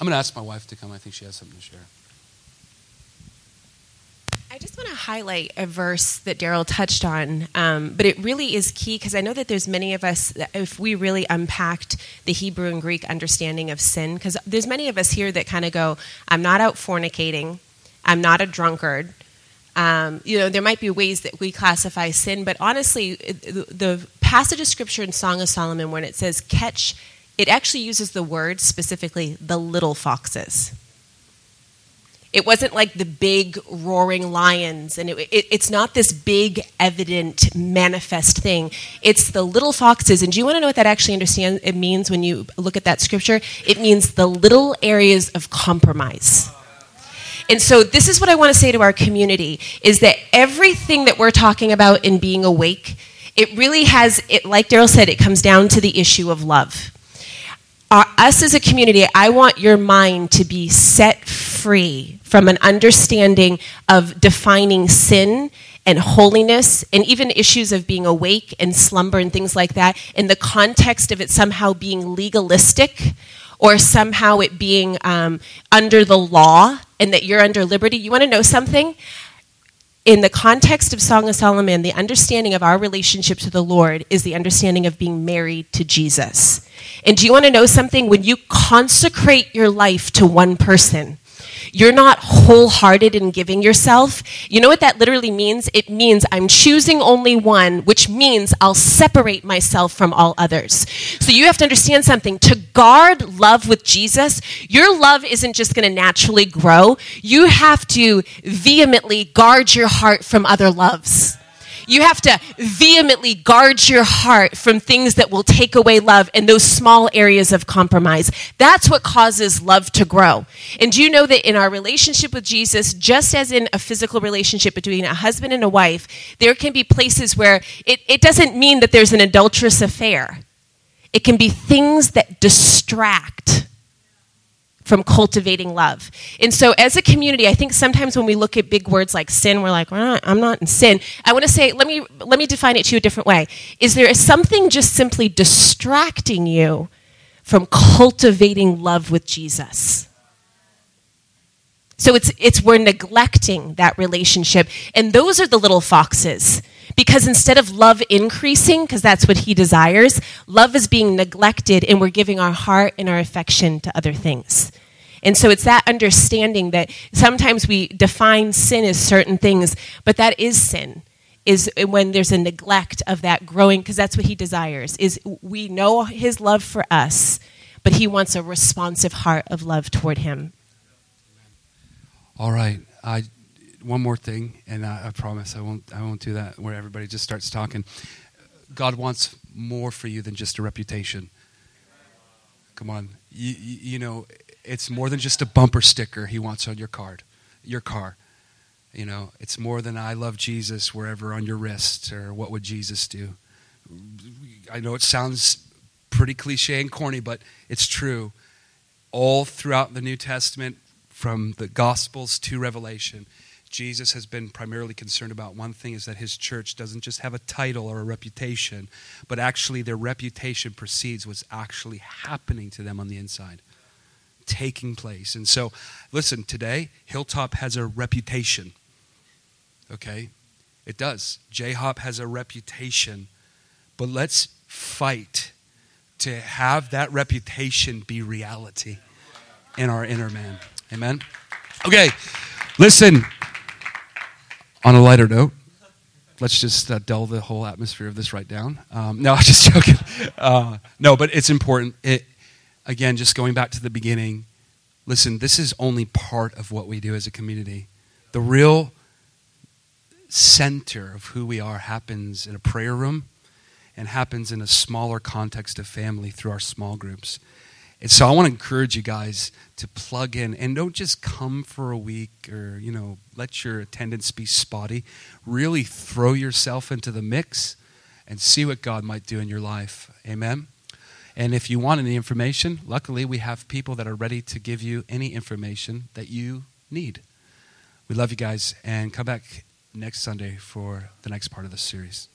I'm going to ask my wife to come. I think she has something to share. I just want to highlight a verse that Daryl touched on, um, but it really is key because I know that there's many of us, if we really unpacked the Hebrew and Greek understanding of sin, because there's many of us here that kind of go, I'm not out fornicating, I'm not a drunkard. Um, you know, there might be ways that we classify sin, but honestly, the passage of Scripture in Song of Solomon when it says catch, it actually uses the word specifically, the little foxes. It wasn't like the big roaring lions, and it, it, it's not this big, evident, manifest thing. It's the little foxes, and do you want to know what that actually understand? It means when you look at that scripture? It means the little areas of compromise. And so this is what I want to say to our community, is that everything that we're talking about in being awake, it really has, it, like Daryl said, it comes down to the issue of love. Our, us as a community, I want your mind to be set free from an understanding of defining sin and holiness and even issues of being awake and slumber and things like that in the context of it somehow being legalistic or somehow it being um, under the law and that you're under liberty. You want to know something? In the context of Song of Solomon, the understanding of our relationship to the Lord is the understanding of being married to Jesus. And do you want to know something? When you consecrate your life to one person, you're not wholehearted in giving yourself. You know what that literally means? It means I'm choosing only one, which means I'll separate myself from all others. So you have to understand something. To guard love with Jesus, your love isn't just going to naturally grow. You have to vehemently guard your heart from other loves. You have to vehemently guard your heart from things that will take away love and those small areas of compromise. That's what causes love to grow. And do you know that in our relationship with Jesus, just as in a physical relationship between a husband and a wife, there can be places where it, it doesn't mean that there's an adulterous affair. It can be things that distract from cultivating love. And so as a community, I think sometimes when we look at big words like sin, we're like, well, I'm not in sin. I want to say, let me let me define it to you a different way. Is there something just simply distracting you from cultivating love with Jesus? So it's it's we're neglecting that relationship. And those are the little foxes. Because instead of love increasing, because that's what he desires, love is being neglected and we're giving our heart and our affection to other things. And so it's that understanding that sometimes we define sin as certain things, but that is sin, is when there's a neglect of that growing, because that's what he desires, is we know his love for us, but he wants a responsive heart of love toward him. All right. I One more thing, and I, I promise I won't I won't do that where everybody just starts talking. God wants more for you than just a reputation. Come on. You, you, you know, it's more than just a bumper sticker he wants on your card, your car. You know, it's more than I love Jesus wherever on your wrist or what would Jesus do. I know it sounds pretty cliche and corny, but it's true. All throughout the New Testament, from the Gospels to Revelation, Jesus has been primarily concerned about one thing, is that his church doesn't just have a title or a reputation, but actually their reputation precedes what's actually happening to them on the inside, taking place. And so, listen, today, Hilltop has a reputation, okay? It does. J-Hop has a reputation, but let's fight to have that reputation be reality in our inner man. Amen? Okay, listen. On a lighter note, let's just uh, dull the whole atmosphere of this right down. Um, no, I'm just joking. Uh, no, but it's important. It, again, just going back to the beginning, listen, this is only part of what we do as a community. The real center of who we are happens in a prayer room and happens in a smaller context of family through our small groups. And so I want to encourage you guys to plug in, and don't just come for a week or, you know, let your attendance be spotty. Really throw yourself into the mix and see what God might do in your life. Amen? And if you want any information, luckily we have people that are ready to give you any information that you need. We love you guys, and come back next Sunday for the next part of the series.